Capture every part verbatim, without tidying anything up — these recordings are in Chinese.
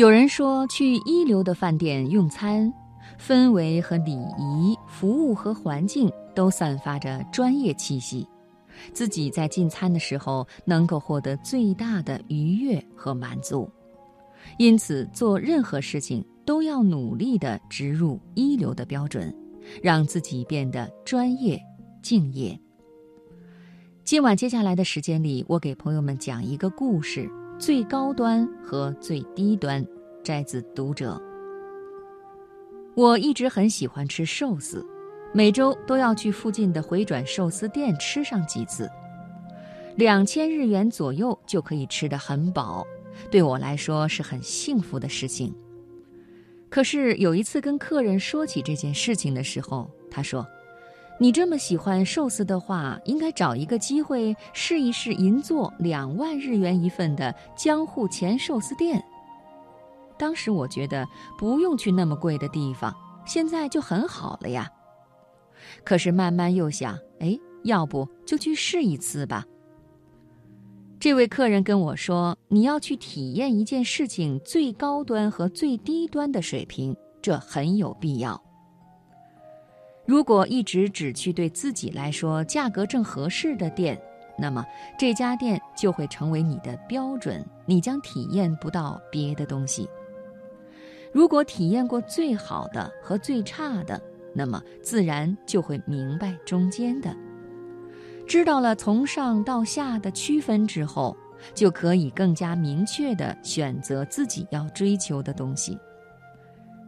有人说，去一流的饭店用餐，氛围和礼仪、服务和环境都散发着专业气息，自己在进餐的时候能够获得最大的愉悦和满足。因此，做任何事情都要努力地植入一流的标准，让自己变得专业、敬业。今晚接下来的时间里，我给朋友们讲一个故事，最高端和最低端，摘自《读者》。我一直很喜欢吃寿司，每周都要去附近的回转寿司店吃上几次，两千日元左右就可以吃得很饱，对我来说是很幸福的事情。可是有一次跟客人说起这件事情的时候，他说：“你这么喜欢寿司的话，应该找一个机会试一试银座两万日元一份的江户前寿司店。”当时我觉得不用去那么贵的地方，现在就很好了呀。可是慢慢又想，哎，要不就去试一次吧。这位客人跟我说，你要去体验一件事情最高端和最低端的水平，这很有必要。如果一直只去对自己来说价格正合适的店，那么这家店就会成为你的标准，你将体验不到别的东西。如果体验过最好的和最差的，那么自然就会明白中间的。知道了从上到下的区分之后，就可以更加明确地选择自己要追求的东西。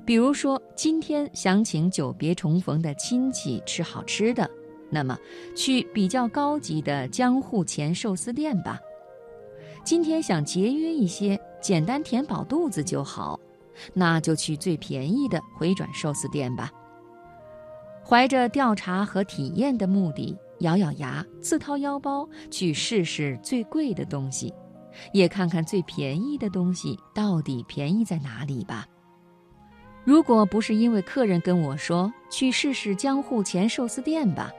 比如说，今天想请久别重逢的亲戚吃好吃的，那么去比较高级的江户前寿司店吧。今天想节约一些，简单填饱肚子就好，那就去最便宜的回转寿司店吧。怀着调查和体验的目的，咬咬牙，自掏腰包去试试最贵的东西，也看看最便宜的东西到底便宜在哪里吧。如果不是因为客人跟我说去试试江户前寿司店吧，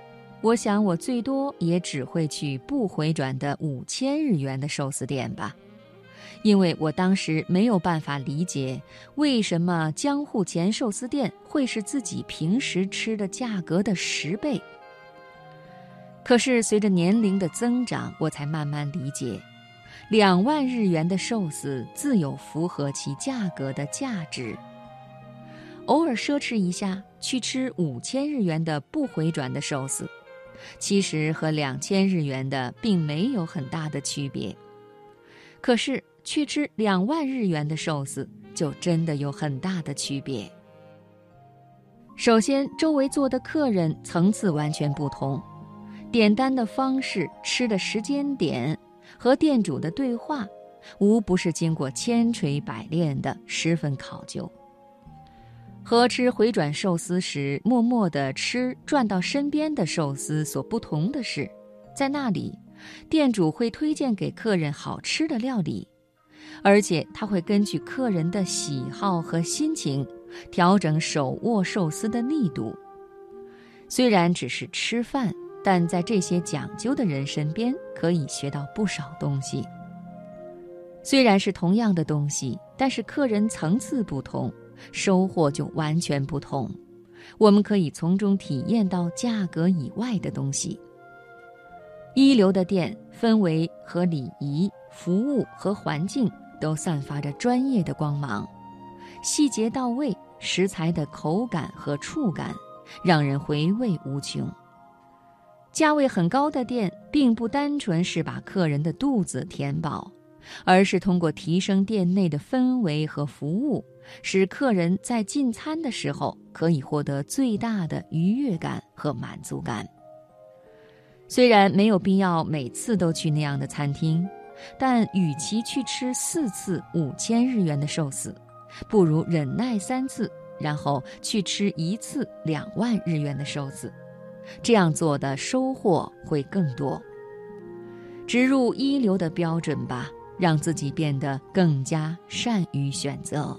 我想我最多也只会去不回转的五千日元的寿司店吧。因为我当时没有办法理解为什么江户前寿司店会是自己平时吃的价格的十倍。可是随着年龄的增长，我才慢慢理解，两万日元的寿司自有符合其价格的价值。偶尔奢侈一下，去吃五千日元的不回转的寿司，其实和两千日元的并没有很大的区别。可是去吃两万日元的寿司，就真的有很大的区别。首先，周围坐的客人层次完全不同。点单的方式、吃的时间点和店主的对话，无不是经过千锤百炼的，十分考究。和吃回转寿司时默默地吃转到身边的寿司所不同的是，在那里店主会推荐给客人好吃的料理，而且他会根据客人的喜好和心情调整手握寿司的力度。虽然只是吃饭，但在这些讲究的人身边可以学到不少东西。虽然是同样的东西，但是客人层次不同，收获就完全不同，我们可以从中体验到价格以外的东西。一流的店，氛围和礼仪、服务和环境都散发着专业的光芒，细节到位，食材的口感和触感让人回味无穷。价位很高的店，并不单纯是把客人的肚子填饱，而是通过提升店内的氛围和服务，使客人在进餐的时候可以获得最大的愉悦感和满足感。虽然没有必要每次都去那样的餐厅，但与其去吃四次五千日元的寿司，不如忍耐三次，然后去吃一次两万日元的寿司。这样做的收获会更多。植入一流的标准吧，让自己变得更加善于选择。